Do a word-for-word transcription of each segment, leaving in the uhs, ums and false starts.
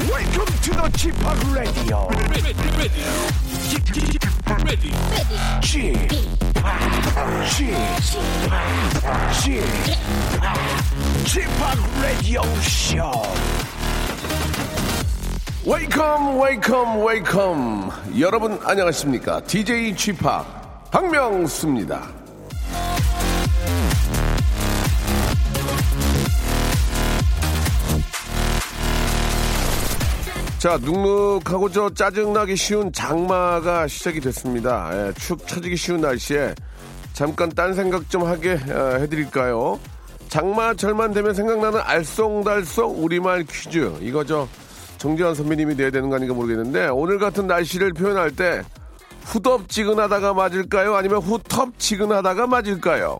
Welcome to the 쥐팍 라디오. 쥐팍 라디오 쇼. Welcome, welcome, welcome. 여러분 안녕하십니까? 디제이 쥐팍 박명수입니다. 자, 눅눅하고 저 짜증나기 쉬운 장마가 시작이 됐습니다. 예, 축 처지기 쉬운 날씨에 잠깐 딴 생각 좀 하게 어, 해드릴까요? 장마철만 되면 생각나는 알쏭달쏭 우리말 퀴즈. 이거 저 정재환 선배님이 내야 되는 거 아닌가 모르겠는데, 오늘 같은 날씨를 표현할 때 후덥지근하다가 맞을까요? 아니면 후텁지근하다가 맞을까요?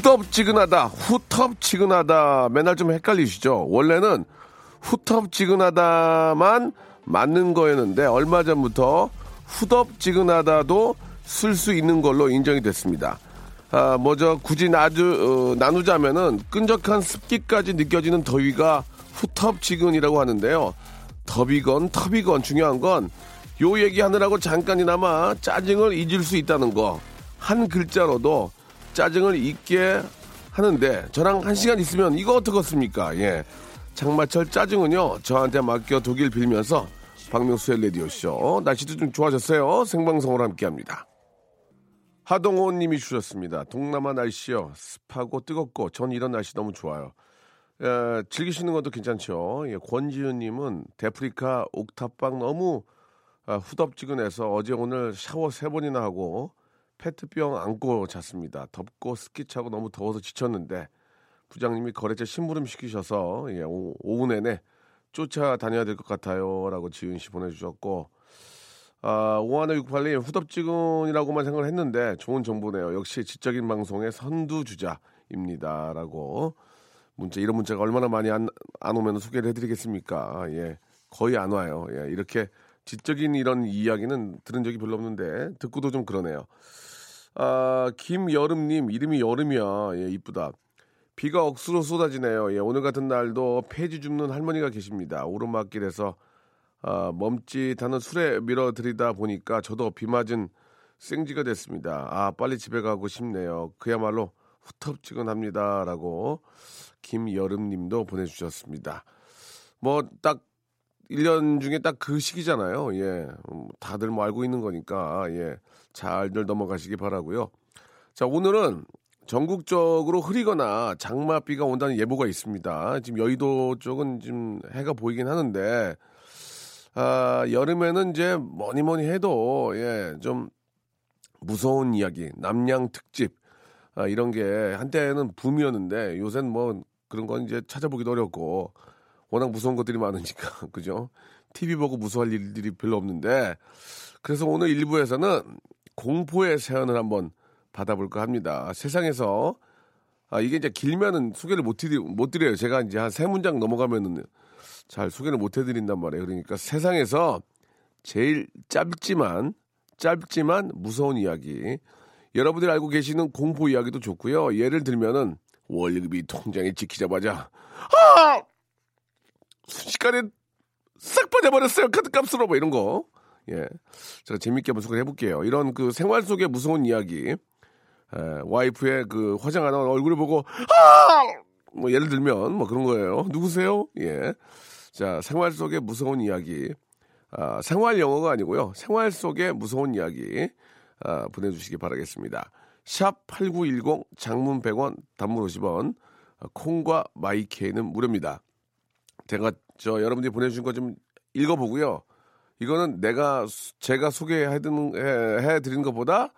후텁지근하다, 후텁지근하다 맨날 좀 헷갈리시죠? 원래는 후텁지근하다만 맞는 거였는데 얼마 전부터 후덥지근하다도 쓸 수 있는 걸로 인정이 됐습니다. 아, 먼저 굳이 나주, 어, 나누자면은 끈적한 습기까지 느껴지는 더위가 후텁지근이라고 하는데요. 더비건 터비건 중요한 건 요 얘기하느라고 잠깐이나마 짜증을 잊을 수 있다는 거. 한 글자로도 짜증을 잊게 하는데 저랑 한 시간 있으면 이거 어떻겠습니까? 예, 장마철 짜증은요 저한테 맡겨 독일 빌면서 박명수의 라디오 쇼 날씨도 좀 좋아졌어요. 생방송으로 함께합니다. 하동호 님이 주셨습니다. 동남아 날씨요, 습하고 뜨겁고 전 이런 날씨 너무 좋아요. 예, 즐기시는 것도 괜찮죠. 예, 권지윤 님은 데프리카 옥탑방 너무 아, 후덥지근해서 어제 오늘 샤워 세 번이나 하고 페트병 안고 잤습니다. 덥고 스키 차고 너무 더워서 지쳤는데 부장님이 거래처 심부름 시키셔서 예, 오, 오후 내내 쫓아다녀야 될 것 같아요 라고 지은 씨 보내주셨고, 아, 오일육팔님 후덥지근이라고만 생각을 했는데 좋은 정보네요. 역시 지적인 방송의 선두주자입니다 라고 문자, 이런 문자가 얼마나 많이 안, 안 오면 소개를 해드리겠습니까? 아, 예, 거의 안 와요. 예, 이렇게 지적인 이런 이야기는 들은 적이 별로 없는데 듣고도 좀 그러네요. 아, 김여름님, 이름이 여름이야. 예, 이쁘다. 비가 억수로 쏟아지네요. 예, 오늘 같은 날도 폐지 줍는 할머니가 계십니다. 오르막길에서 아, 멈칫하는 술에 밀어들이다 보니까 저도 비 맞은 생쥐가 됐습니다. 아, 빨리 집에 가고 싶네요. 그야말로 후텁지근합니다 라고 김여름님도 보내주셨습니다. 뭐 딱 일 년 중에 딱 그 시기잖아요. 예, 다들 뭐 알고 있는 거니까 예, 잘들 넘어가시기 바라고요. 자, 오늘은 전국적으로 흐리거나 장마비가 온다는 예보가 있습니다. 지금 여의도 쪽은 지금 해가 보이긴 하는데, 아, 여름에는 이제 뭐니 뭐니 해도 예, 좀 무서운 이야기, 남양 특집 아, 이런 게 한때는 붐이었는데 요새는 뭐 그런 건 이제 찾아보기도 어렵고. 워낙 무서운 것들이 많으니까, 그죠? 티비 보고 무서워할 일들이 별로 없는데, 그래서 오늘 일 부에서는 공포의 사연을 한번 받아볼까 합니다. 세상에서, 아, 이게 이제 길면은 소개를 못, 드리, 못 드려요. 제가 이제 한 세 문장 넘어가면은 잘 소개를 못 해드린단 말이에요. 그러니까 세상에서 제일 짧지만, 짧지만 무서운 이야기. 여러분들이 알고 계시는 공포 이야기도 좋고요. 예를 들면은 월급이 통장에 찍히자마자, 아! 순식간에 싹 빠져버렸어요. 카드값으로 뭐 이런 거. 예, 제가 재밌게 한번 소개를 해볼게요. 이런 그 생활 속의 무서운 이야기. 에, 와이프의 그 화장 안 한 얼굴을 보고 아! 뭐 예를 들면 뭐 그런 거예요. 누구세요? 예, 자, 생활 속의 무서운 이야기. 아, 생활 영어가 아니고요. 생활 속의 무서운 이야기 아, 보내주시기 바라겠습니다. 샵 팔구일공 장문 백 원 단문 오십 원 콩과 마이케이는 무료입니다. 제가 저 여러분들이 보내주신 거 좀 읽어보고요. 이거는 내가 제가 소개해드리는 것보다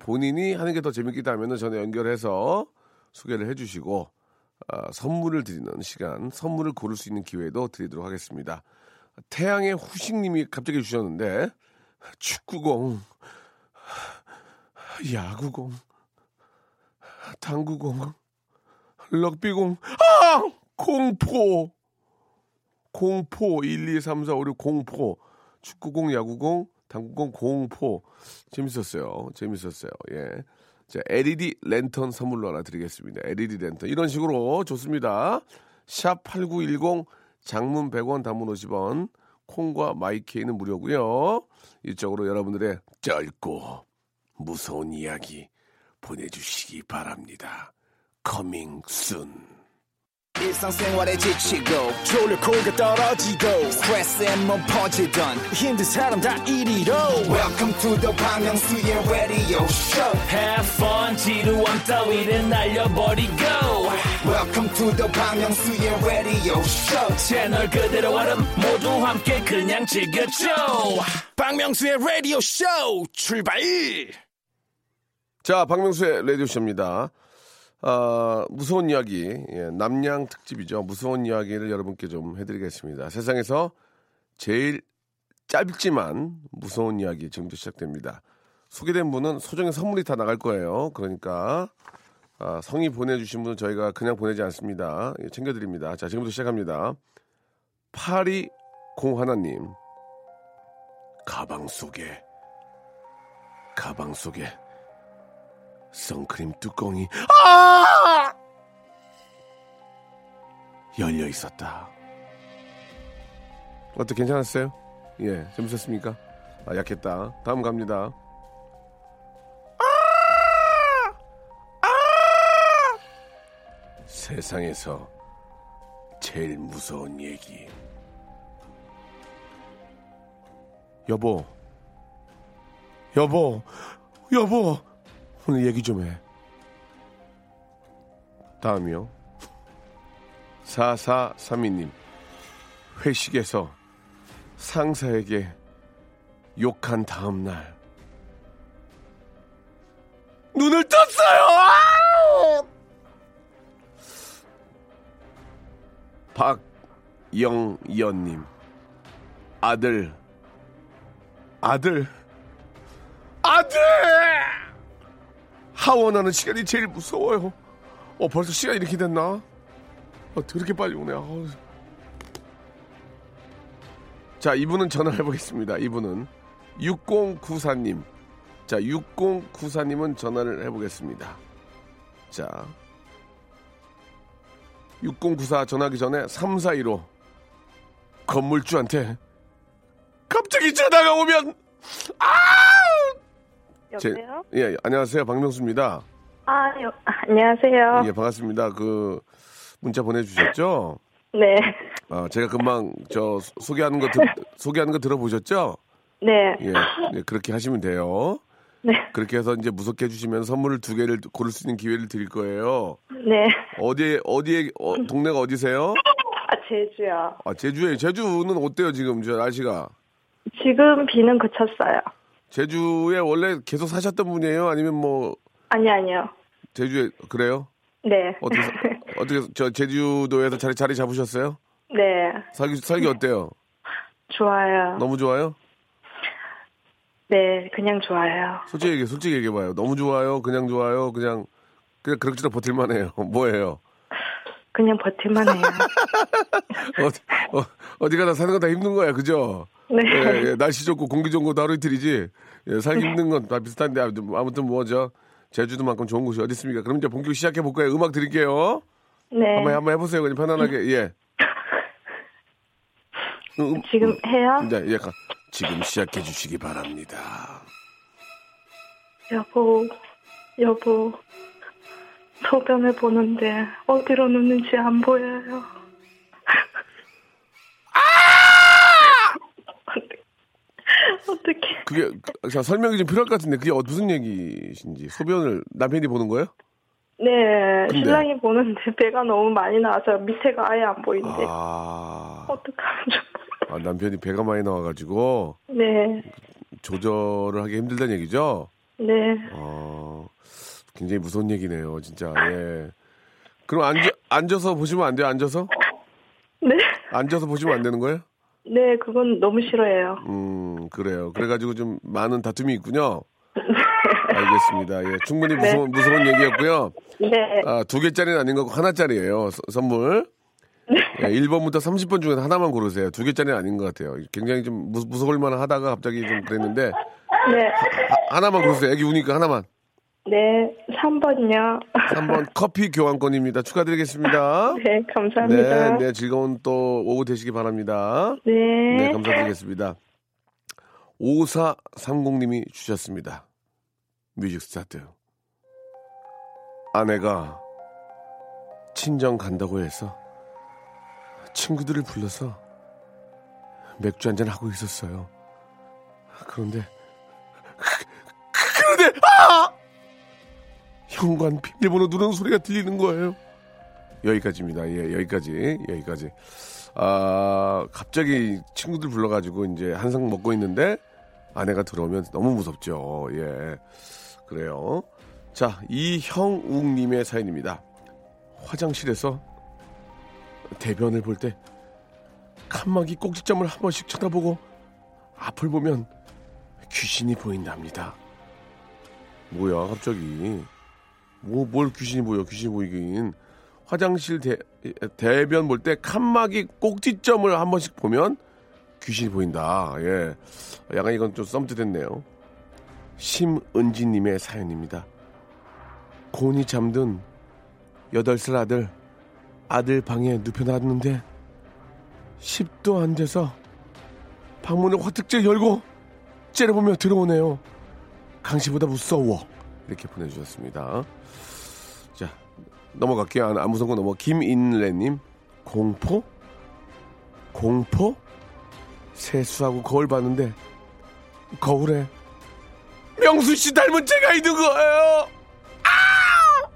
본인이 하는 게 더 재밌겠다 하면은 저는 연결해서 소개를 해주시고, 아, 선물을 드리는 시간, 선물을 고를 수 있는 기회도 드리도록 하겠습니다. 태양의 후식님이 갑자기 주셨는데 축구공, 야구공, 당구공, 럭비공, 아! 공포. 공포 일, 이, 삼, 사, 오, 육 공포, 축구공, 야구공, 당구공, 공포. 재밌었어요. 재밌었어요. 예, 자, 엘이디 랜턴 선물로 하나 드리겠습니다. 엘이디 랜턴. 이런 식으로 좋습니다. 샵 팔구일공 장문 백 원 단문 오십 원 콩과 마이케이는 무료고요. 이쪽으로 여러분들의 짧고 무서운 이야기 보내주시기 바랍니다. Coming soon. 일상생활에 지치고, 졸려 코가 떨어지고, 스트레스에 몸 퍼지던, 힘든 사람 다 이리로. Welcome to the 박명수의 라디오 쇼. Have fun, 지루한 따위를 날려버리고. Welcome to the 박명수의 라디오 쇼. 채널 그대로 와름 모두 함께 그냥 즐겨줘. 박명수의 라디오 쇼, 출발! 자, 박명수의 라디오 쇼입니다. 아, 무서운 이야기, 예, 남양 특집이죠. 무서운 이야기를 여러분께 좀 해드리겠습니다. 세상에서 제일 짧지만 무서운 이야기 지금부터 시작됩니다. 소개된 분은 소정의 선물이 다 나갈 거예요. 그러니까 아, 성의 보내주신 분은 저희가 그냥 보내지 않습니다. 예, 챙겨드립니다. 자, 지금부터 시작합니다. 파리공하나님, 가방 속에 가방 속에 선크림 뚜껑이 아! 열려 있었다. 어때, 괜찮았어요? 예, 재밌었습니까? 아, 약했다. 다음 갑니다. 아! 아! 세상에서 제일 무서운 얘기. 여보, 여보, 여보. 오늘 얘기 좀 해. 다음이요. 사사삼이님. 회식에서 상사에게 욕한 다음날 눈을 떴어요. 박영연님. 아들 아들 아들 하원하는 시간이 제일 무서워요. 어, 벌써 시간이 이렇게 됐나? 어, 그렇게 빨리 오네. 어. 자, 이분은 전화를 해보겠습니다. 이분은 육공구사님. 자, 육공구사님은 전화를 해보겠습니다. 자, 육공구사 전화하기 전에 삼사일오 건물주한테 갑자기 전화가 오면 아! 여보세요? 제, 예, 안녕하세요. 박명수입니다. 아, 여, 안녕하세요. 예, 반갑습니다. 그 문자 보내주셨죠? 네. 아, 제가 금방 저 소개하는 거 들, 소개하는 거 들어보셨죠? 네. 예, 예, 그렇게 하시면 돼요. 네. 그렇게 해서 이제 무섭게 해주시면 선물을 두 개를 고를 수 있는 기회를 드릴 거예요. 네. 어디에 어디에 어, 동네가 어디세요? 아, 제주요. 아, 제주에 제주는 어때요 지금 저 날씨가? 지금 비는 그쳤어요. 제주에 원래 계속 사셨던 분이에요? 아니면 뭐? 아니, 아니요. 제주에, 그래요? 네. 어떻게, 어떻게, 저, 제주도에서 자리, 자리 잡으셨어요? 네. 살기, 살기 네. 어때요? 좋아요. 너무 좋아요? 네, 그냥 좋아요. 솔직히 얘기해, 솔직히 얘기해봐요. 너무 좋아요, 그냥 좋아요, 그냥, 그냥 그럭저럭 버틸만 해요. 뭐예요? 그냥 버틸만 해요. 어디, 어, 어디 가나 사는 건 다 힘든 거야, 그죠? 네. 예, 예, 날씨 좋고 공기 좋은 것도 하루 이틀이지. 예, 살기 네. 힘든 건 다 비슷한데 아무튼 뭐죠. 제주도만큼 좋은 곳이 어디 있습니까? 그럼 이제 본격 시작해 볼까요? 음악 드릴게요. 네. 한번 한번 해보세요. 그냥 편안하게. 예. 음, 지금 해요? 네, 예. 지금 시작해 주시기 바랍니다. 여보, 여보. 소변을 보는데 어디로 누는지 안 보여요. 어떻게? 그게 자, 설명이 좀 필요할 것 같은데 그게 무슨 얘기신지. 소변을 남편이 보는 거예요? 네, 근데. 신랑이 보는데 배가 너무 많이 나와서 밑에가 아예 안 보이는데. 아, 어떡하면 좋아. 아, 남편이 배가 많이 나와가지고. 네. 조절을 하기 힘들다는 얘기죠? 네. 어, 굉장히 무서운 얘기네요, 진짜. 예. 그럼 앉아 앉아서 보시면 안 돼요, 앉아서? 네. 앉아서 보시면 안 되는 거예요? 네, 그건 너무 싫어해요. 음, 그래요. 그래가지고 좀 많은 다툼이 있군요. 알겠습니다. 예, 충분히 무서운, 네. 무서운 얘기였고요. 네. 아, 두 개짜리는 아닌 거고 하나짜리예요. 서, 선물. 네. 예, 일 번부터 삼십 번 중에서 하나만 고르세요. 두 개짜리는 아닌 것 같아요. 굉장히 좀 무서울 만하다가 갑자기 좀 그랬는데. 네. 하, 하나만 고르세요. 애기 우니까 하나만. 네, 삼 번요. 삼 번 커피 교환권입니다. 축하드리겠습니다. 네, 감사합니다. 네, 네, 즐거운 또 오후 되시기 바랍니다. 네. 네, 감사드리겠습니다. 오사삼공님이 주셨습니다. 뮤직 스타트. 아내가 친정 간다고 해서 친구들을 불러서 맥주 한잔 하고 있었어요. 그런데 그런데 아! 현관 비밀번호 누르는 소리가 들리는 거예요. 여기까지입니다. 예, 여기까지, 여기까지. 아, 갑자기 친구들 불러가지고 이제 한상 먹고 있는데 아내가 들어오면 너무 무섭죠. 예, 그래요. 자, 이형욱님의 사연입니다. 화장실에서 대변을 볼 때 칸막이 꼭지점을 한 번씩 쳐다보고 앞을 보면 귀신이 보인답니다. 뭐야, 갑자기. 뭐, 뭘 귀신이 보여, 귀신이 보이긴. 화장실 대, 대변 볼 때 칸막이 꼭지점을 한 번씩 보면 귀신이 보인다. 예. 약간 이건 좀 썸뜩했네요. 심은지님의 사연입니다. 곤이 잠든 여덟 살 아들, 아들 방에 눕혀놨는데 십 도 안 돼서 방문을 화득질 열고 째려보며 들어오네요. 강시보다 무서워. 이렇게 보내주셨습니다. 자, 넘어갈게요. 안, 안 무서운 거 넘어. 김인래님, 공포? 공포? 세수하고 거울 봤는데 거울에 명수씨 닮은 제가 있는 거예요. 아!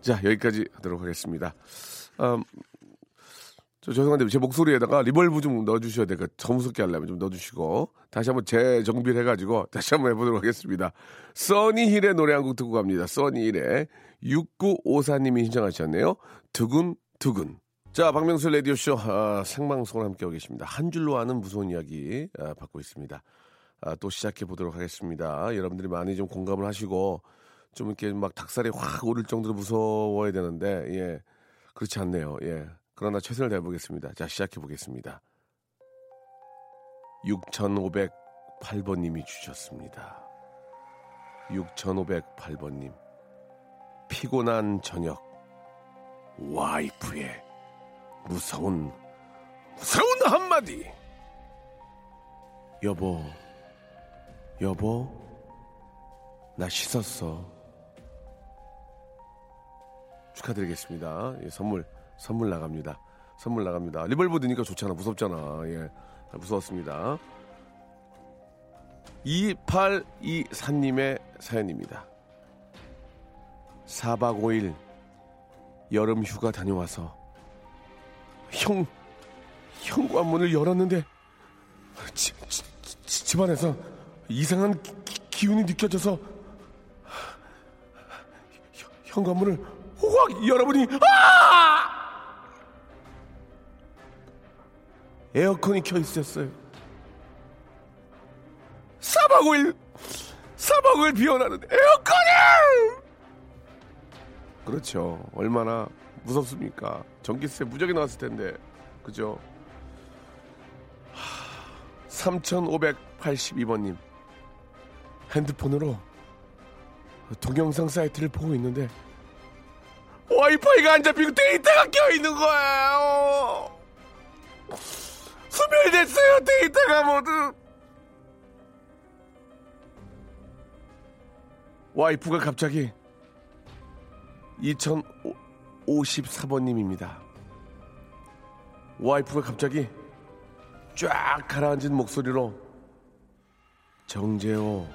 자, 여기까지 하도록 하겠습니다. 음, 저 죄송한데 제 목소리에다가 리벌브 좀 넣어주셔야 되니까 더 무섭게 하려면 좀 넣어주시고 다시 한번 재정비를 해가지고 다시 한번 해보도록 하겠습니다. 써니힐의 노래 한 곡 듣고 갑니다. 써니힐의 육구오사님이 신청하셨네요. 두근두근. 자, 박명수 라디오쇼 아, 생방송을 함께하고 계십니다. 한 줄로 아는 무서운 이야기 아, 받고 있습니다. 아, 또 시작해보도록 하겠습니다. 여러분들이 많이 좀 공감을 하시고 좀 이렇게 막 닭살이 확 오를 정도로 무서워야 되는데 예, 그렇지 않네요. 예. 그러나 최선을 다해보겠습니다. 자, 시작해보겠습니다. 육천오백팔 번님이 주셨습니다. 육천오백팔 번님. 피곤한 저녁. 와이프의 무서운, 무서운 한마디. 여보, 여보, 나 씻었어. 축하드리겠습니다. 예, 선물. 선물 나갑니다. 선물 나갑니다. 리벌브 드니까 좋잖아. 무섭잖아. 예. 무서웠습니다. 이팔이사님의 사연입니다. 사박 오일 여름 휴가 다녀와서 형, 현관문을 열었는데 지, 지, 지, 집안에서 이상한 기, 기운이 느껴져서 현, 현관문을 확 열어보니 아! 에어컨이 켜 있었어요. 사박 오일, 사박 오일 비워나는 에어컨이! 그렇죠. 얼마나 무섭습니까? 전기세 무적이 나왔을 텐데, 그죠? 삼천오백팔십이 번님, 핸드폰으로 동영상 사이트를 보고 있는데 와이파이가 안 잡히고 데이터가 껴 있는 거예요. 소멸됐어요. 데이터가 모두. 와이프가 갑자기 이천오십사 번님입니다. 와이프가 갑자기 쫙 가라앉은 목소리로 정재호,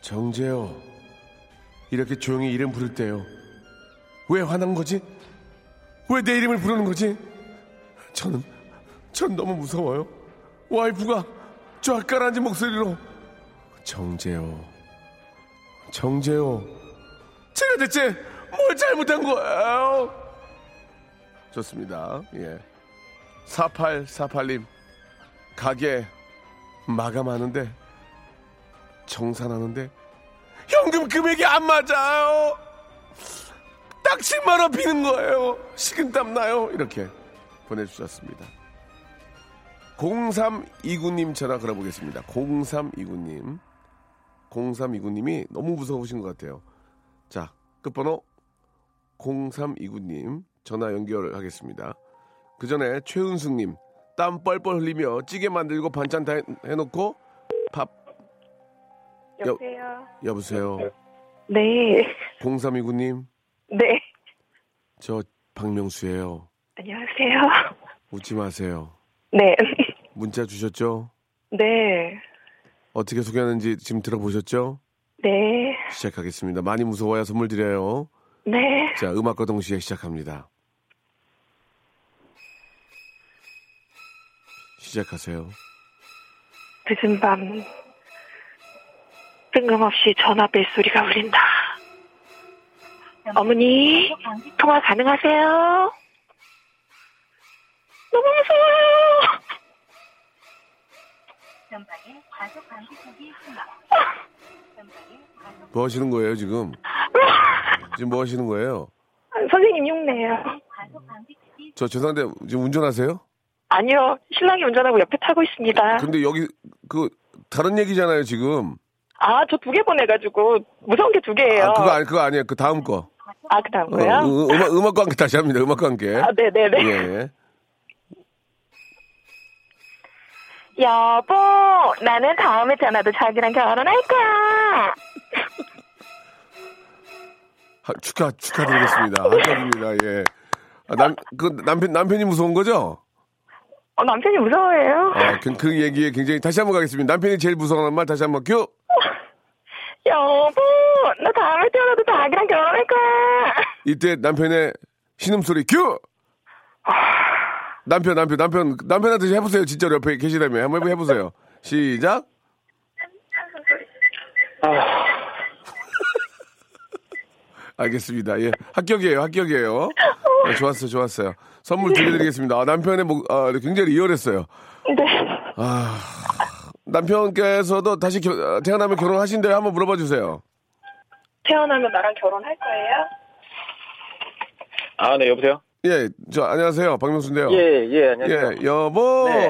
정재호 이렇게 조용히 이름 부를 때요. 왜 화난 거지? 왜 내 이름을 부르는 거지? 저는 전 너무 무서워요. 와이프가 쫙 가라앉은 목소리로 정재호, 정재호 제가 대체 뭘 잘못한 거예요? 좋습니다. 예. 사팔사팔님 가게 마감하는데 정산하는데 현금 금액이 안 맞아요. 딱 십만 원 비는 거예요. 식은땀 나요. 이렇게 보내주셨습니다. 공삼이구님 전화 걸어보겠습니다. 공삼이구님 공삼이구 님이 너무 무서우신 것 같아요. 자, 끝번호 공삼이구 님 전화 연결하겠습니다. 그 전에 최은숙님, 땀 뻘뻘 흘리며 찌개 만들고 반찬 다 해놓고 밥. 여보세요. 여, 여보세요. 네. 공삼이구 님. 네. 저 박명수예요. 안녕하세요. 웃지 마세요. 네. 문자 주셨죠? 네. 어떻게 소개하는지 지금 들어보셨죠? 네. 시작하겠습니다. 많이 무서워야 선물 드려요. 네. 자, 음악과 동시에 시작합니다. 시작하세요. 늦은 밤 뜬금없이 전화벨 소리가 울린다. 어머니, 통화 가능하세요? 너무 무서워요. 뭐 하시는 거예요 지금? 지금 뭐 하시는 거예요? 선생님 욕내요. 저 죄송한데 지금 운전하세요? 아니요, 신랑이 운전하고 옆에 타고 있습니다. 근데 여기 그 다른 얘기잖아요 지금. 아, 저 두 개 보내가지고 무서운 게 두 개예요. 아, 그거 아니 그거 아니에요. 그 다음 거. 아, 그 다음 거요? 어, 음, 음악 음악과 함께 다시 합니다. 음악과 함께. 아, 네, 네, 네. 예. 여보, 나는 다음에 전화도 자기랑 결혼할 거야. 하, 축하 축하드리겠습니다. 합격입니다. 예. 아, 남 그 남편 남편이 무서운 거죠? 어, 남편이 무서워해요. 아, 그, 그 얘기에 굉장히 다시 한번 가겠습니다. 남편이 제일 무서워하는 말 다시 한번 큐. 여보, 나 다음에 태어나도 자기랑 결혼할 거야. 이때 남편의 신음소리 큐. 남편 남편 남편 남편한테 해보세요. 진짜로 옆에 계시다며 한번 해보세요. 시작. 알겠습니다. 예, 합격이에요. 합격이에요. 아, 좋았어요. 좋았어요. 선물 드리겠습니다. 아, 남편의 목, 아, 굉장히 리얼했어요. 네. 아, 남편께서도 다시 겨, 태어나면 결혼하신대요. 한번 물어봐 주세요. 태어나면 나랑 결혼할 거예요? 아, 네, 여보세요. 예, 저 안녕하세요, 박명수인데요. 예, 예, 안녕하세요. 예, 여보, 네.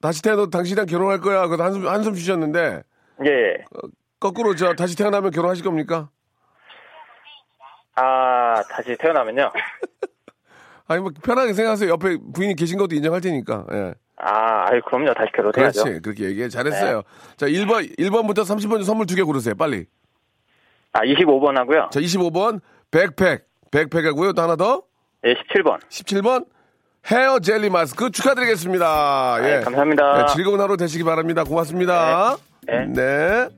다시 태어나도 당신이랑 결혼할 거야. 그 한숨 한숨 쉬셨는데. 예. 어, 거꾸로 저 다시 태어나면 결혼하실 겁니까? 아, 다시 태어나면요. 아니 뭐 편하게 생각하세요. 옆에 부인이 계신 것도 인정할 테니까. 예. 아, 아이 그럼요. 다시 결혼해야죠. 그렇지, 그렇게 얘기해. 잘했어요. 네. 자, 일 번, 일 번부터 삼십 번 중 선물 두 개 고르세요. 빨리. 아, 이십오 번 하고요. 자, 이십오 번 백팩, 백팩 하고요. 또 하나 더. 예, 십칠 번. 십칠 번 헤어 젤리 마스크 축하드리겠습니다. 예, 아이, 감사합니다. 예, 즐거운 하루 되시기 바랍니다. 고맙습니다. 네. 네. 네.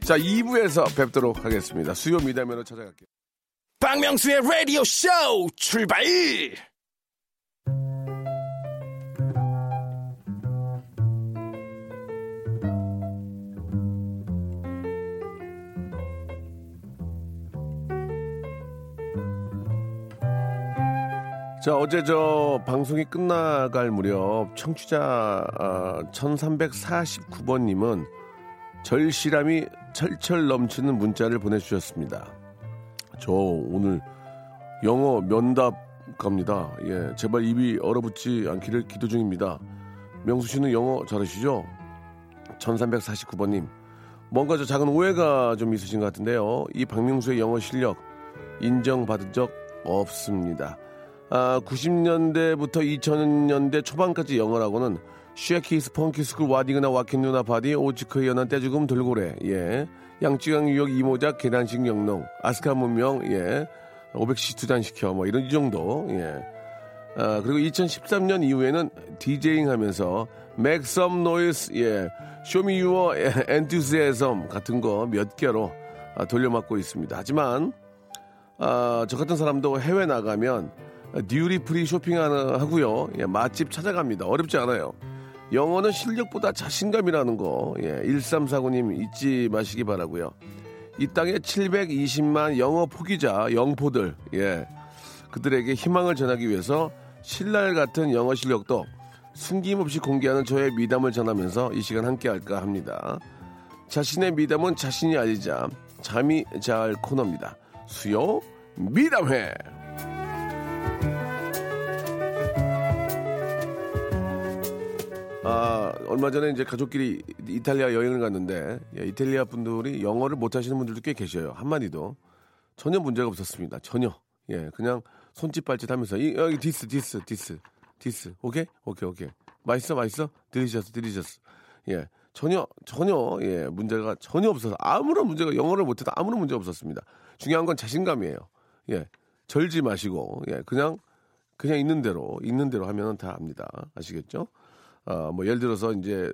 자, 이 부에서 뵙도록 하겠습니다. 수요 미담으로 찾아갈게요. 박명수의 라디오 쇼 출발! 자, 어제 저 방송이 끝나갈 무렵 청취자 어, 천삼백사십구 번님은 절실함이 철철 넘치는 문자를 보내주셨습니다. 저 오늘 영어 면답 갑니다. 예, 제발 입이 얼어붙지 않기를 기도 중입니다. 명수 씨는 영어 잘하시죠? 천삼백사십구 번님, 뭔가 저 작은 오해가 좀 있으신 것 같은데요. 이 박명수의 영어 실력 인정받은 적 없습니다. 아, 구십 년대부터 이천 년대 초반까지 영어라고는 쉐키스, 펑키스쿨, 와디그나, 와킨누나, 바디, 오츠크, 연한, 떼죽음, 돌고래, 예, 양쯔강, 유역, 이모작, 계단식, 영농, 아스카 문명, 예, 오백시 투단시켜, 뭐 이런 이 정도. 예. 아, 그리고 이천십삼 년 이후에는 디제잉 하면서 Make Some Noise, 예, Show Me Your Enthusiasm 같은 거 몇 개로 아, 돌려막고 있습니다. 하지만 아, 저 같은 사람도 해외 나가면 뉴리 프리 쇼핑 하나 하고요. 예, 맛집 찾아갑니다. 어렵지 않아요. 영어는 실력보다 자신감이라는 거. 예, 일삼사구 님 잊지 마시기 바라고요. 이 땅에 칠백이십만 영어 포기자, 영포들. 예, 그들에게 희망을 전하기 위해서 신랄 같은 영어 실력도 숨김없이 공개하는 저의 미담을 전하면서 이 시간 함께할까 합니다. 자신의 미담은 자신이 알리자 잠이 잘 코너입니다. 수요 미담회. 아, 얼마 전에 이제 가족끼리 이탈리아 여행을 갔는데 예, 이탈리아 분들이 영어를 못하시는 분들도 꽤 계셔요. 한마디도 전혀 문제가 없었습니다. 전혀. 예, 그냥 손짓 발짓 하면서 이 여기 디스 디스 디스 디스 오케이 오케이 오케이 맛있어 맛있어 delicious delicious 예 전혀 전혀 예 문제가 전혀 없어서 아무런 문제가 영어를 못해도 아무런 문제 없었습니다. 중요한 건 자신감이에요. 예 절지 마시고 예 그냥 그냥 있는 대로 있는 대로 하면 다 압니다. 아시겠죠? 아, 뭐 예를 들어서 이제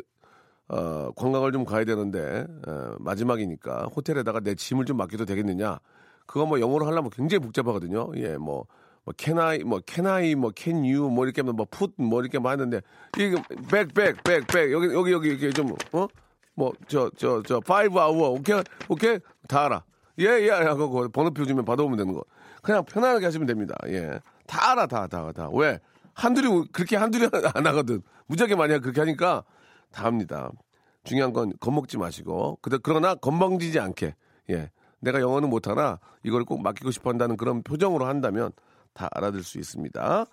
어, 관광을 좀 가야 되는데 어, 마지막이니까 호텔에다가 내 짐을 좀 맡겨도 되겠느냐? 그거 뭐 영어로 하려면 굉장히 복잡하거든요. 예, 뭐, 뭐 can I, 뭐 can I, 뭐 can you, 뭐 이렇게 하면 뭐 put, 뭐 이렇게 뭐 하는데 이게 back, back, back, back 여기 여기 여기 이렇게 좀 어, 뭐 저 저 저 five hour 오케이 오케이 다 알아. 예, 예, 그거 번호표 주면 받아오면 되는 거. 그냥 편안하게 하시면 됩니다. 예, 다 알아, 다, 다, 다. 왜? 한둘이 그렇게 한둘이 안 하거든. 무지하게 많이 그렇게 하니까 다 합니다. 중요한 건 겁먹지 마시고 그러나 건방지지 않게 예. 내가 영어는 못하나 이걸 꼭 맡기고 싶어한다는 그런 표정으로 한다면 다 알아들 수 있습니다.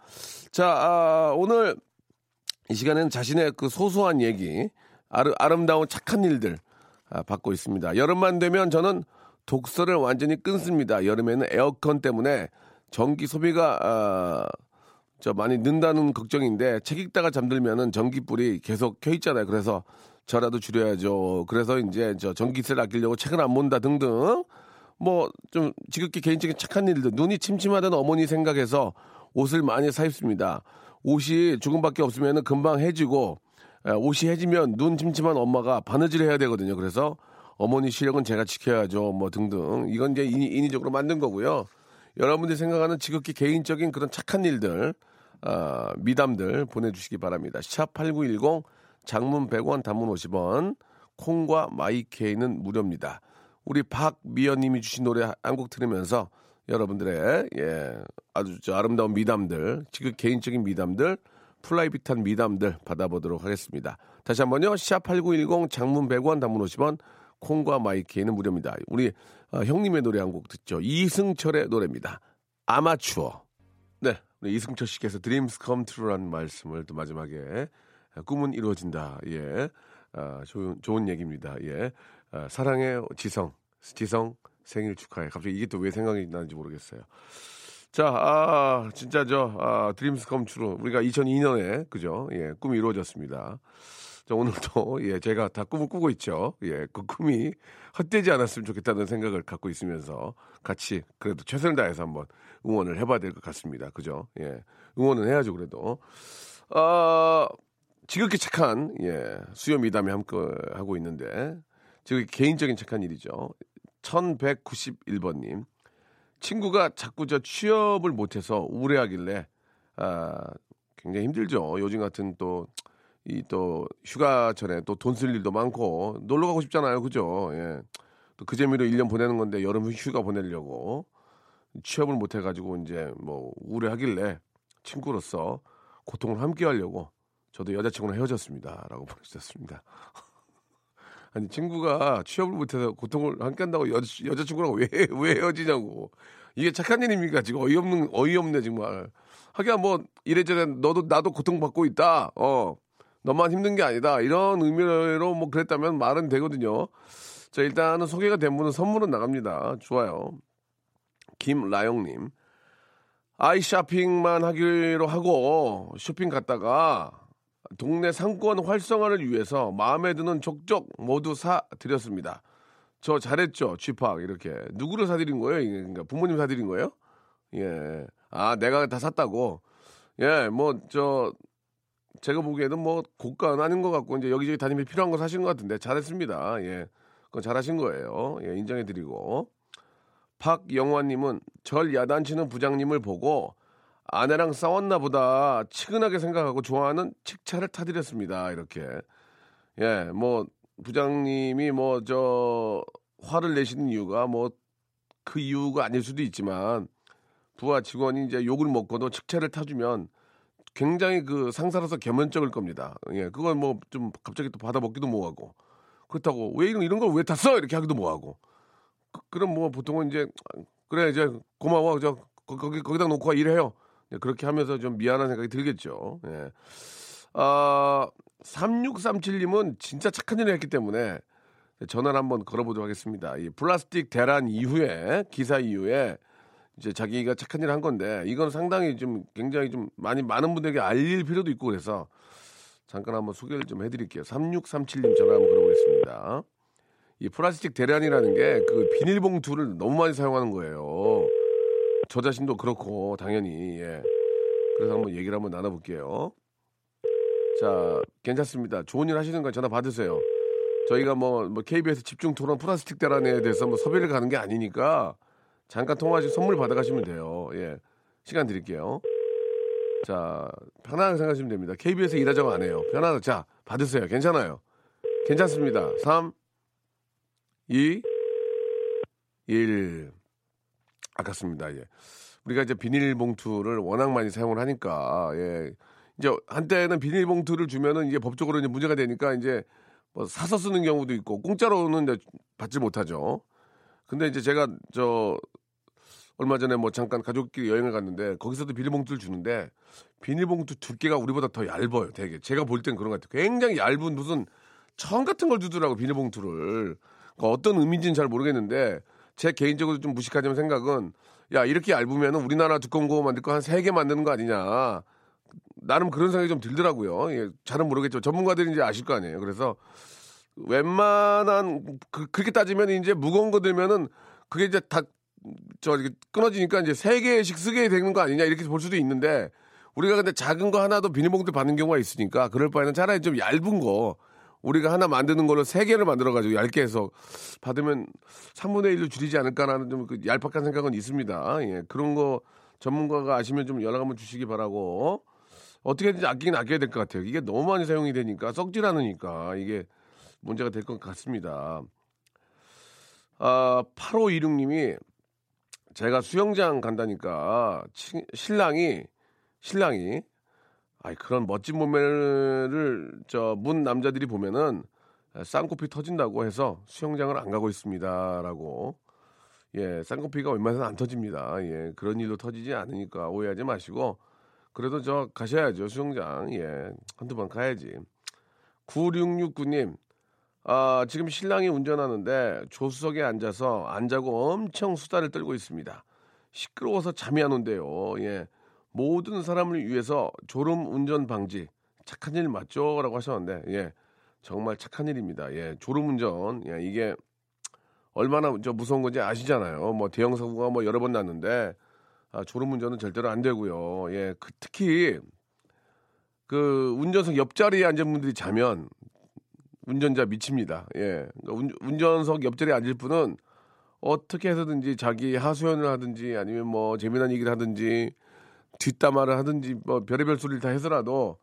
자 아, 오늘 이 시간에는 자신의 그 소소한 얘기 아르, 아름다운 착한 일들 아, 받고 있습니다. 여름만 되면 저는 독서를 완전히 끊습니다. 여름에는 에어컨 때문에 전기 소비가 아, 저 많이 는다는 걱정인데 책 읽다가 잠들면은 전기불이 계속 켜 있잖아요. 그래서 저라도 줄여야죠. 그래서 이제 저 전기세를 아끼려고 책을 안 본다 등등 뭐 좀 지극히 개인적인 착한 일들 눈이 침침하던 어머니 생각해서 옷을 많이 사 입습니다. 옷이 조금밖에 없으면은 금방 해지고 옷이 해지면 눈 침침한 엄마가 바느질 해야 되거든요. 그래서 어머니 실력은 제가 지켜야죠. 뭐 등등 이건 이제 인위적으로 만든 거고요. 여러분들이 생각하는 지극히 개인적인 그런 착한 일들 어, 미담들 보내주시기 바랍니다. 샵 팔구일공 장문 백 원 단문 오십 원 콩과 마이케이는 무료입니다. 우리 박미연님이 주신 노래 한 곡 들으면서 여러분들의 예, 아주 아름다운 미담들 지극히 개인적인 미담들 프라이빗한 미담들 받아보도록 하겠습니다. 다시 한번요. 샵 팔구일공 장문 백 원 단문 오십 원 콩과 마이키에는 무료입니다. 우리 어, 형님의 노래 한 곡 듣죠. 이승철의 노래입니다. 아마추어. 네, 우리 이승철 씨께서 Dreams Come True라는 말씀을 또 마지막에 꿈은 이루어진다. 예, 아, 좋은 좋은 얘기입니다. 예, 아, 사랑해 지성, 지성 생일 축하해. 갑자기 이게 또 왜 생각이 나는지 모르겠어요. 자, 아, 진짜 저 아, Dreams Come True 우리가 이천이 년에 그죠? 예, 꿈이 이루어졌습니다. 자, 오늘도 예 제가 다 꿈을 꾸고 있죠. 예, 그 꿈이 헛되지 않았으면 좋겠다는 생각을 갖고 있으면서 같이 그래도 최선을 다해서 한번 응원을 해봐야 될 것 같습니다. 그죠? 예, 응원은 해야죠. 그래도 어, 지극히 착한 예 수요 미담에 함께 하고 있는데 지금 개인적인 착한 일이죠. 천백구십일 번님 친구가 자꾸 저 취업을 못해서 우울해하길래 아, 굉장히 힘들죠. 요즘 같은 또 이 또 휴가철에 또 돈 쓸 일도 많고 놀러 가고 싶잖아요. 그죠? 예. 또 그 재미로 일 년 보내는 건데 여름 휴가 보내려고 취업을 못 해가지고 이제 뭐 우울해하길래 친구로서 고통을 함께하려고 저도 여자친구랑 헤어졌습니다. 라고 보내주셨습니다. 아니 친구가 취업을 못해서 고통을 함께한다고 여, 여자친구랑 왜, 왜 헤어지냐고. 이게 착한 일입니까? 지금 어이없는, 어이없네 정말. 하긴 뭐 이래저래 너도 나도 고통받고 있다. 어. 너만 힘든 게 아니다. 이런 의미로 뭐 그랬다면 말은 되거든요. 자, 일단은 소개가 된 분은 선물은 나갑니다. 좋아요. 김라영님. 아이 쇼핑만 하기로 하고 쇼핑 갔다가 동네 상권 활성화를 위해서 마음에 드는 족족 모두 사드렸습니다. 저 잘했죠? 쥐팍 이렇게. 누구를 사드린 거예요? 그러니까 부모님 사드린 거예요? 예. 아, 내가 다 샀다고? 예, 뭐 저... 제가 보기에는 뭐 고가는 아닌 것 같고 이제 여기저기 다니면 필요한 거 사신 것 같은데 잘했습니다. 예, 그건 잘하신 거예요. 예, 인정해드리고 박영화님은 절 야단치는 부장님을 보고 아내랑 싸웠나 보다 치근하게 생각하고 좋아하는 칡차를 타드렸습니다. 이렇게 예, 뭐 부장님이 뭐 저 화를 내시는 이유가 뭐 그 이유가 아닐 수도 있지만 부하 직원이 이제 욕을 먹고도 칡차를 타주면 굉장히 그 상사로서 개면적일 겁니다. 예, 그건 뭐 좀 갑자기 또 받아 먹기도 뭐하고 그렇다고 왜 이런 이런 걸 왜 탔어 이렇게 하기도 뭐하고 그, 그럼 뭐 보통은 이제 그래 이제 고마워 저 거기 거기다 놓고 일해요. 예, 그렇게 하면서 좀 미안한 생각이 들겠죠. 예, 어, 삼육삼칠님은 진짜 착한 일을 했기 때문에 전화를 한번 걸어보도록 하겠습니다. 이 플라스틱 대란 이후에, 기사 이후에 이제 자기가 착한 일을 한 건데, 이건 상당히 좀 굉장히 좀 많이 많은 분들에게 알릴 필요도 있고, 그래서 잠깐 한번 소개를 좀 해드릴게요. 삼육삼칠님 전화 한번 걸어보겠습니다. 이 플라스틱 대란이라는 게 그 비닐봉투를 너무 많이 사용하는 거예요. 저 자신도 그렇고 당연히. 예. 그래서 한번 얘기를 한번 나눠볼게요. 자, 괜찮습니다. 좋은 일 하시는 건 전화 받으세요. 저희가 뭐, 뭐 케이비에스 집중 토론 플라스틱 대란에 대해서 뭐 섭외를 가는 게 아니니까 잠깐 통화하시고 선물 받아가시면 돼요. 예, 시간 드릴게요. 자, 편안하게 생각하시면 됩니다. 케이비에스 일하자고 안 해요. 편안하게. 자, 받으세요. 괜찮아요. 괜찮습니다. 삼, 이, 일. 아깝습니다. 예. 우리가 이제 비닐봉투를 워낙 많이 사용을 하니까, 예. 이제 한때는 비닐봉투를 주면은 이게 법적으로 이제 문제가 되니까 이제 뭐 사서 쓰는 경우도 있고, 공짜로는 이제 받지 못하죠. 근데 이제 제가 저 얼마 전에 뭐 잠깐 가족끼리 여행을 갔는데 거기서도 비닐봉투를 주는데 비닐봉투 두께가 우리보다 더 얇아요. 되게 제가 볼 땐 그런 것 같아요. 굉장히 얇은 무슨 천 같은 걸 주더라고, 비닐봉투를. 그러니까 어떤 의미인지는 잘 모르겠는데 제 개인적으로 좀 무식하지만 생각은, 야, 이렇게 얇으면 우리나라 두꺼운 거 만들 거 한 세 개 만드는 거 아니냐, 나름 그런 생각이 좀 들더라고요. 예, 잘은 모르겠죠. 전문가들이 이제 아실 거 아니에요. 그래서 웬만한 그, 그렇게 따지면 이제 무거운 거 들면은 그게 이제 다 저 끊어지니까 이제 세 개씩 쓰게 되는 거 아니냐, 이렇게 볼 수도 있는데, 우리가 근데 작은 거 하나도 비닐봉투 받는 경우가 있으니까 그럴 바에는 차라리 좀 얇은 거 우리가 하나 만드는 걸로 세 개를 만들어 가지고 얇게 해서 받으면 삼분의 일로 줄이지 않을까라는 좀 그 얄팍한 생각은 있습니다. 예, 그런 거 전문가가 아시면 좀 연락 한번 주시기 바라고. 어떻게든지 아끼긴 아껴야 될 것 같아요. 이게 너무 많이 사용이 되니까, 썩질 않으니까 이게 문제가 될 것 같습니다. 아, 팔오이육님이 제가 수영장 간다니까 치, 신랑이 신랑이 아이 그런 멋진 몸매를 저 문 남자들이 보면은 쌍코피 터진다고 해서 수영장을 안 가고 있습니다라고. 예, 쌍코피가 웬만해서는 안 터집니다. 예, 그런 일로 터지지 않으니까 오해하지 마시고, 그래도 저 가셔야죠, 수영장. 예, 한두 번 가야지. 구육육구님, 아, 지금 신랑이 운전하는데 조수석에 앉아서 안 자고 엄청 수다를 떨고 있습니다. 시끄러워서 잠이 안 온대요. 예, 모든 사람을 위해서 졸음 운전 방지, 착한 일 맞죠? 라고 하셨는데, 예, 정말 착한 일입니다. 예, 졸음 운전, 예, 이게 얼마나 저 무서운 건지 아시잖아요. 뭐 대형 사고가 뭐 여러 번 났는데, 아, 졸음 운전은 절대로 안 되고요. 예, 그, 특히 그 운전석 옆자리에 앉은 분들이 자면 운전자 미칩니다. 예, 그러니까 운, 운전석 옆자리에 앉을 분은 어떻게 해서든지 자기 하소연을 하든지 아니면 뭐 재미난 얘기를 하든지 뒷담화를 하든지 뭐 별의별 소리를 다 해서라도,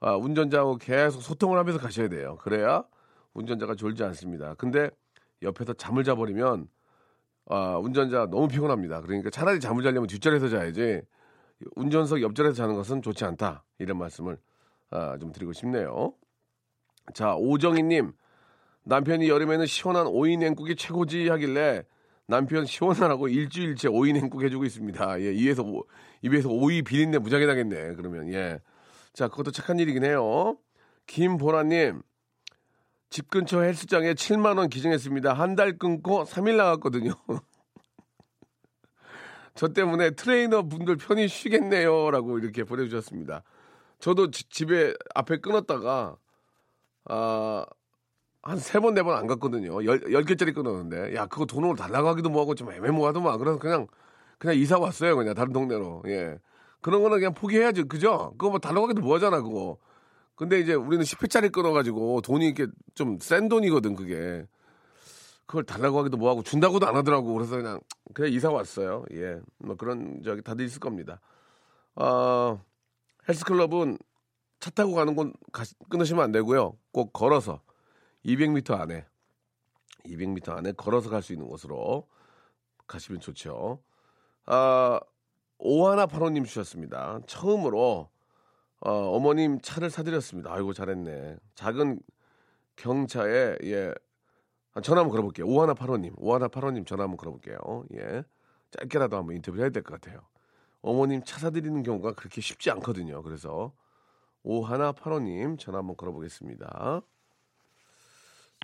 아, 운전자하고 계속 소통을 하면서 가셔야 돼요. 그래야 운전자가 졸지 않습니다. 근데 옆에서 잠을 자버리면, 아, 운전자 너무 피곤합니다. 그러니까 차라리 잠을 자려면 뒷자리에서 자야지 운전석 옆자리에서 자는 것은 좋지 않다, 이런 말씀을, 아, 좀 드리고 싶네요. 자, 오정희님, 남편이 여름에는 시원한 오이 냉국이 최고지 하길래 남편 시원하라고 일주일째 오이 냉국 해주고 있습니다. 예, 입에서, 오, 입에서 오이 비린내 무지하게 나겠네, 그러면. 예. 자, 그것도 착한 일이긴 해요. 김보라님, 집 근처 헬스장에 칠만 원 기증했습니다. 한 달 끊고 삼 일 나갔거든요. 저 때문에 트레이너 분들 편히 쉬겠네요, 라고 이렇게 보내주셨습니다. 저도 지, 집에 앞에 끊었다가, 아, 한 세 번, 네 번 안 갔거든요. 열, 열 개짜리 끊었는데. 야, 그거 돈으로 달라고 하기도 뭐하고 좀 애매모하더만. 그래서 그냥, 그냥 이사 왔어요. 그냥 다른 동네로. 예. 그런 거는 그냥 포기해야지. 그죠? 그거 뭐 달라고 하기도 뭐 하잖아, 그거. 근데 이제 우리는 십 회짜리 끊어가지고 돈이 이렇게 좀 센 돈이거든, 그게. 그걸 달라고 하기도 뭐하고 준다고도 안 하더라고. 그래서 그냥, 그냥 이사 왔어요. 예. 뭐 그런 적이 다들 있을 겁니다. 어, 헬스클럽은 차 타고 가는 건 끊으시면 안 되고요. 꼭 걸어서. 이백 미터 안에, 이백 미터 안에 걸어서 갈 수 있는 곳으로 가시면 좋죠. 아, 오하나팔호님 주셨습니다. 처음으로 어, 어머님 차를 사드렸습니다. 아이고, 잘했네. 작은 경차에, 예, 아, 전화 한번 걸어볼게요. 오하나팔호님, 오하나팔호님 전화 한번 걸어볼게요. 예, 짧게라도 한번 인터뷰 해야 될 것 같아요. 어머님 차 사드리는 경우가 그렇게 쉽지 않거든요. 그래서 오하나팔오님 전화 한번 걸어보겠습니다.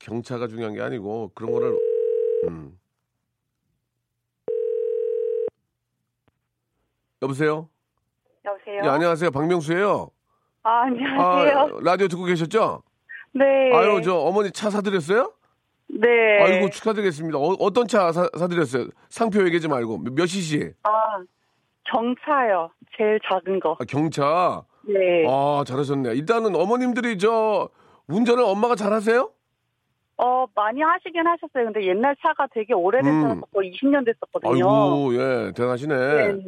경차가 중요한 게 아니고 그런 거를 음. 여보세요? 여보세요? 예, 안녕하세요. 박명수예요. 아, 안녕하세요. 아, 라디오 듣고 계셨죠? 네. 아유, 저 어머니 차 사드렸어요? 네. 아이고, 축하드리겠습니다. 어, 어떤 차 사, 사드렸어요? 상표 얘기하지 말고. 몇 시시? 아, 경차요. 제일 작은 거. 아, 경차? 네. 아, 잘하셨네요. 일단은 어머님들이 저 운전을 엄마가 잘하세요? 어, 많이 하시긴 하셨어요. 근데 옛날 차가 되게 오래됐어서 음. 거의 이십 년 됐었거든요. 아이고, 예, 대단하시네. 네.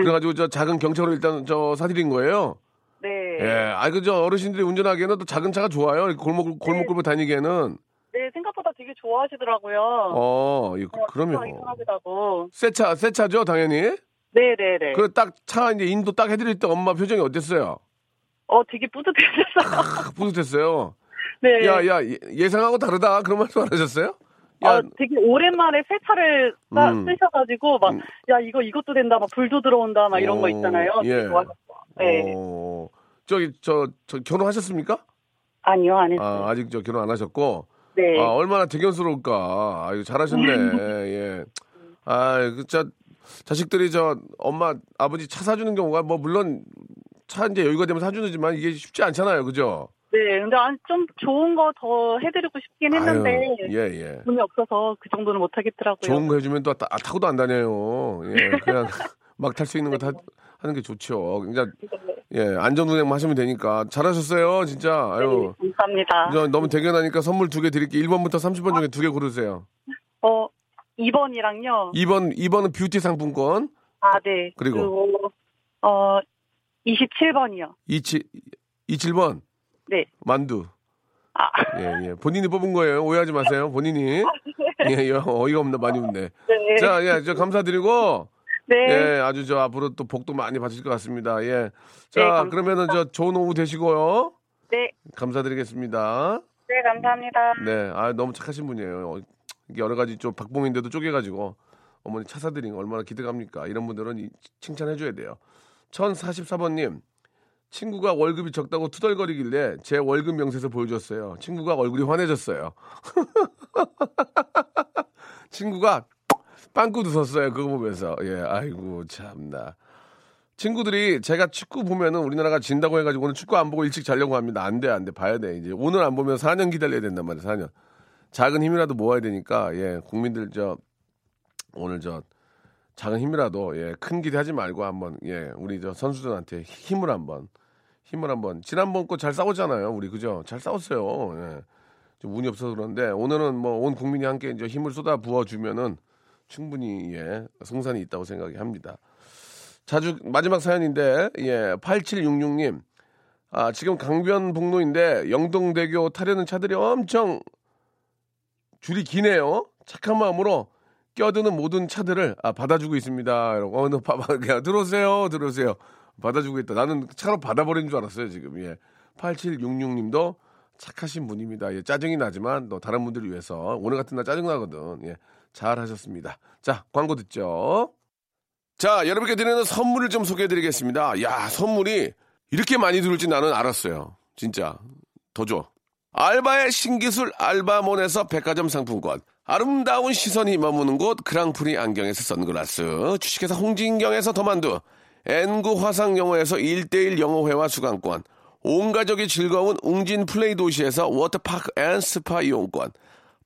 그래가지고 저 작은 경차로 일단 저 사드린 거예요? 네. 예, 아, 그죠. 어르신들이 운전하기에는 또 작은 차가 좋아요. 골목, 골목 골목 네. 다니기에는. 네, 생각보다 되게 좋아하시더라고요. 어, 예, 어 그럼요. 새 차, 새 차죠, 당연히? 네네네. 그 딱 차 이제 인도 딱 해드릴 때 엄마 표정이 어땠어요? 어, 되게 뿌듯했어요. 아, 뿌듯했어요. 네. 야, 야, 예상하고 다르다. 그런 말씀 안 하셨어요? 야, 아, 되게 오랜만에 새 차를 음. 쓰셔가지고, 막, 야, 이거, 이것도 된다, 막, 불도 들어온다, 막 이런 오, 거 있잖아요. 예. 좋아하셨어요. 네. 오, 저기, 저, 저, 결혼하셨습니까? 아니요, 안 했어요. 아, 아직 저 결혼 안 하셨고. 네. 아, 얼마나 대견스러울까. 아유, 잘하셨네. 예. 아, 진짜, 자식들이 저, 엄마, 아버지 차 사주는 경우가, 뭐, 물론, 차 이제 여유가 되면 사주는지만 이게 쉽지 않잖아요. 그죠? 네, 근데 좀 좋은 거 더 해드리고 싶긴 했는데 아유, 예, 예. 돈이 없어서 그 정도는 못 하겠더라고요. 좋은 거 해주면 또 아, 타고도 안 다녀요. 예, 그냥 막 탈 수 있는 거 다 하는 게 좋죠. 그러니까 예, 안전운행만 하시면 되니까 잘하셨어요, 진짜. 아유, 네, 감사합니다. 너무 대견하니까 선물 두 개 드릴게요. 일 번부터 삼십 번 중에 두 개 고르세요. 어, 이 번이랑요. 이 번, 이 번은 뷰티 상품권. 아, 네. 그리고 그, 어, 이십칠 번이요. 이십칠 번. 네. 만두. 아. 예, 예. 본인이 뽑은 거예요. 오해하지 마세요. 본인이. 예, 예. 어이가 없나 많이 웃네. 네. 자, 예. 저 감사드리고. 네. 예. 아주 저 앞으로 또 복도 많이 받으실 것 같습니다. 예. 자, 네, 그러면은 저 좋은 오후 되시고요. 네. 감사드리겠습니다. 네, 감사합니다. 네. 아, 너무 착하신 분이에요. 여러 가지 좀 박봉인데도 쪼개가지고 어머니 차 사드린 거 얼마나 기대갑니까? 이런 분들은 칭찬해줘야 돼요. 천사십사 번님. 친구가 월급이 적다고 투덜거리길래 제 월급 명세서 보여줬어요. 친구가 얼굴이 환해졌어요. 친구가 빵꾸 웃었어요. 그거 보면서. 예, 아이고 참나. 친구들이 제가 축구 보면은 우리나라가 진다고 해가지고 오늘 축구 안 보고 일찍 자려고 합니다. 안 돼, 안 돼. 봐야 돼. 이제 오늘 안 보면 사 년 기다려야 된단 말이에요. 사 년. 작은 힘이라도 모아야 되니까 예, 국민들 저 오늘 저 작은 힘이라도 예, 큰 기대하지 말고 한번 예, 우리 저 선수들한테 힘을 한번 힘을 한번 지난번 거 잘 싸웠잖아요. 우리 그죠? 잘 싸웠어요. 예. 좀 운이 없어서 그런데 오늘은 뭐 온 국민이 함께 이제 힘을 쏟아 부어 주면은 충분히 예, 승산이 있다고 생각이 합니다. 자주 마지막 사연인데 예, 팔칠육육님. 아, 지금 강변북로인데 영동대교 타려는 차들이 엄청 줄이 기네요. 착한 마음으로 껴드는 모든 차들을 아, 받아주고 있습니다. 이러고 어, 그냥 들어오세요, 들어오세요. 받아주고 있다. 나는 차로 받아버린 줄 알았어요 지금. 예, 팔칠육육님도 착하신 분입니다. 예, 짜증이 나지만 또 다른 분들을 위해서 오늘 같은 날 짜증 나거든. 예, 잘하셨습니다. 자, 광고 듣죠. 자, 여러분께 드리는 선물을 좀 소개해드리겠습니다. 야, 선물이 이렇게 많이 들을지 나는 알았어요. 진짜 더 줘. 알바의 신기술 알바몬에서 백화점 상품권. 아름다운 시선이 머무는 곳 그랑프리 안경에서 선글라스, 주식회사 홍진경에서 더만두, 엔구 화상영어에서 일 대일 영어회화 수강권, 온가족이 즐거운 웅진 플레이 도시에서 워터파크 앤 스파 이용권,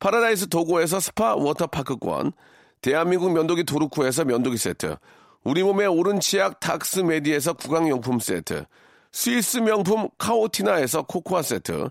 파라다이스 도고에서 스파 워터파크권, 대한민국 면도기 도루쿠에서 면도기 세트, 우리 몸의 오른 치약 닥스메디에서 구강용품 세트, 스위스 명품 카오티나에서 코코아 세트,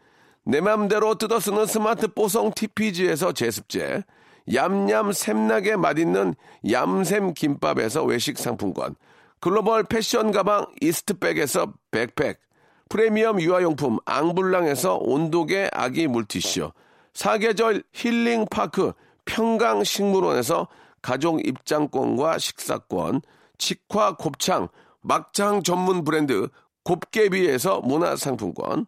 내 맘대로 뜯어 쓰는 스마트 뽀송 티피지에서 제습제, 얌얌 샘나게 맛있는 얌샘 김밥에서 외식 상품권, 글로벌 패션 가방 이스트백에서 백팩, 프리미엄 유아용품 앙블랑에서 온도계 아기 물티슈, 사계절 힐링파크 평강식물원에서 가족 입장권과 식사권, 직화 곱창 막창 전문 브랜드 곱개비에서 문화상품권,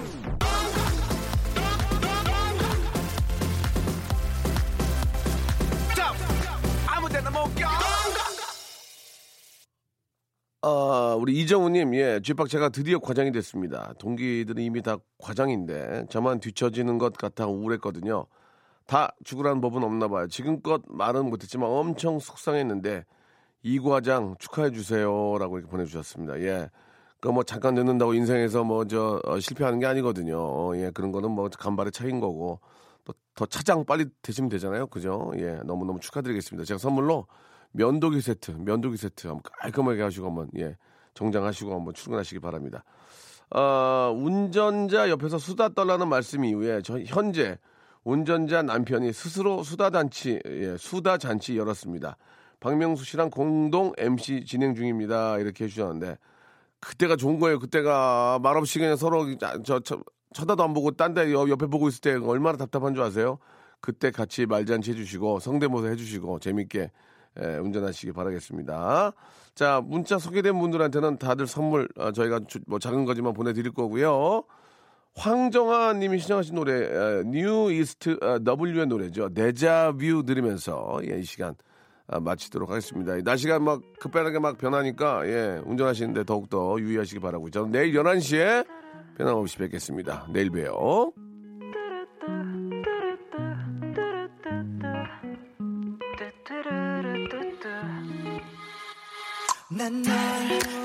아, 우리 이정우님, 예, 쥐팍 제가 드디어 과장이 됐습니다. 동기들은 이미 다 과장인데 저만 뒤처지는 것 같아 우울했거든요. 다 죽으란 법은 없나 봐요. 지금껏 말은 못했지만 엄청 속상했는데 이 과장 축하해 주세요라고 이렇게 보내주셨습니다. 예, 그 뭐 잠깐 늦는다고 인생에서 뭐 저 어, 실패하는 게 아니거든요. 어, 예, 그런 거는 뭐 간발의 차이인 거고 또 더 차장 빨리 되시면 되잖아요, 그죠? 예, 너무 너무 축하드리겠습니다. 제가 선물로 면도기 세트, 면도기 세트 한번 깔끔하게 하시고 한번 예 정장하시고 한번 출근하시기 바랍니다. 어, 운전자 옆에서 수다 떨라는 말씀 이후에 저 현재 운전자 남편이 스스로 수다 잔치 예, 수다 잔치 열었습니다. 박명수 씨랑 공동 엠씨 진행 중입니다. 이렇게 해주셨는데 그때가 좋은 거예요. 그때가 말없이 그냥 서로 저, 저 쳐다도 안 보고 딴 데 옆에 보고 있을 때 얼마나 답답한 줄 아세요? 그때 같이 말잔치 해주시고 성대모사 해주시고 재밌게 예, 운전하시기 바라겠습니다. 자, 문자 소개된 분들한테는 다들 선물 어, 저희가 주, 뭐 작은 거지만 보내드릴 거고요. 황정아 님이 신청하신 노래 에, 뉴이스트 어, W의 노래죠. 데자뷰 들으면서 예, 이 시간 아, 마치도록 하겠습니다. 날씨가 막 급변하게 막 변하니까 예, 운전하시는데 더욱더 유의하시기 바라고 저는 내일 열한 시에 변함없이 뵙겠습니다. 내일 봬요. 난 널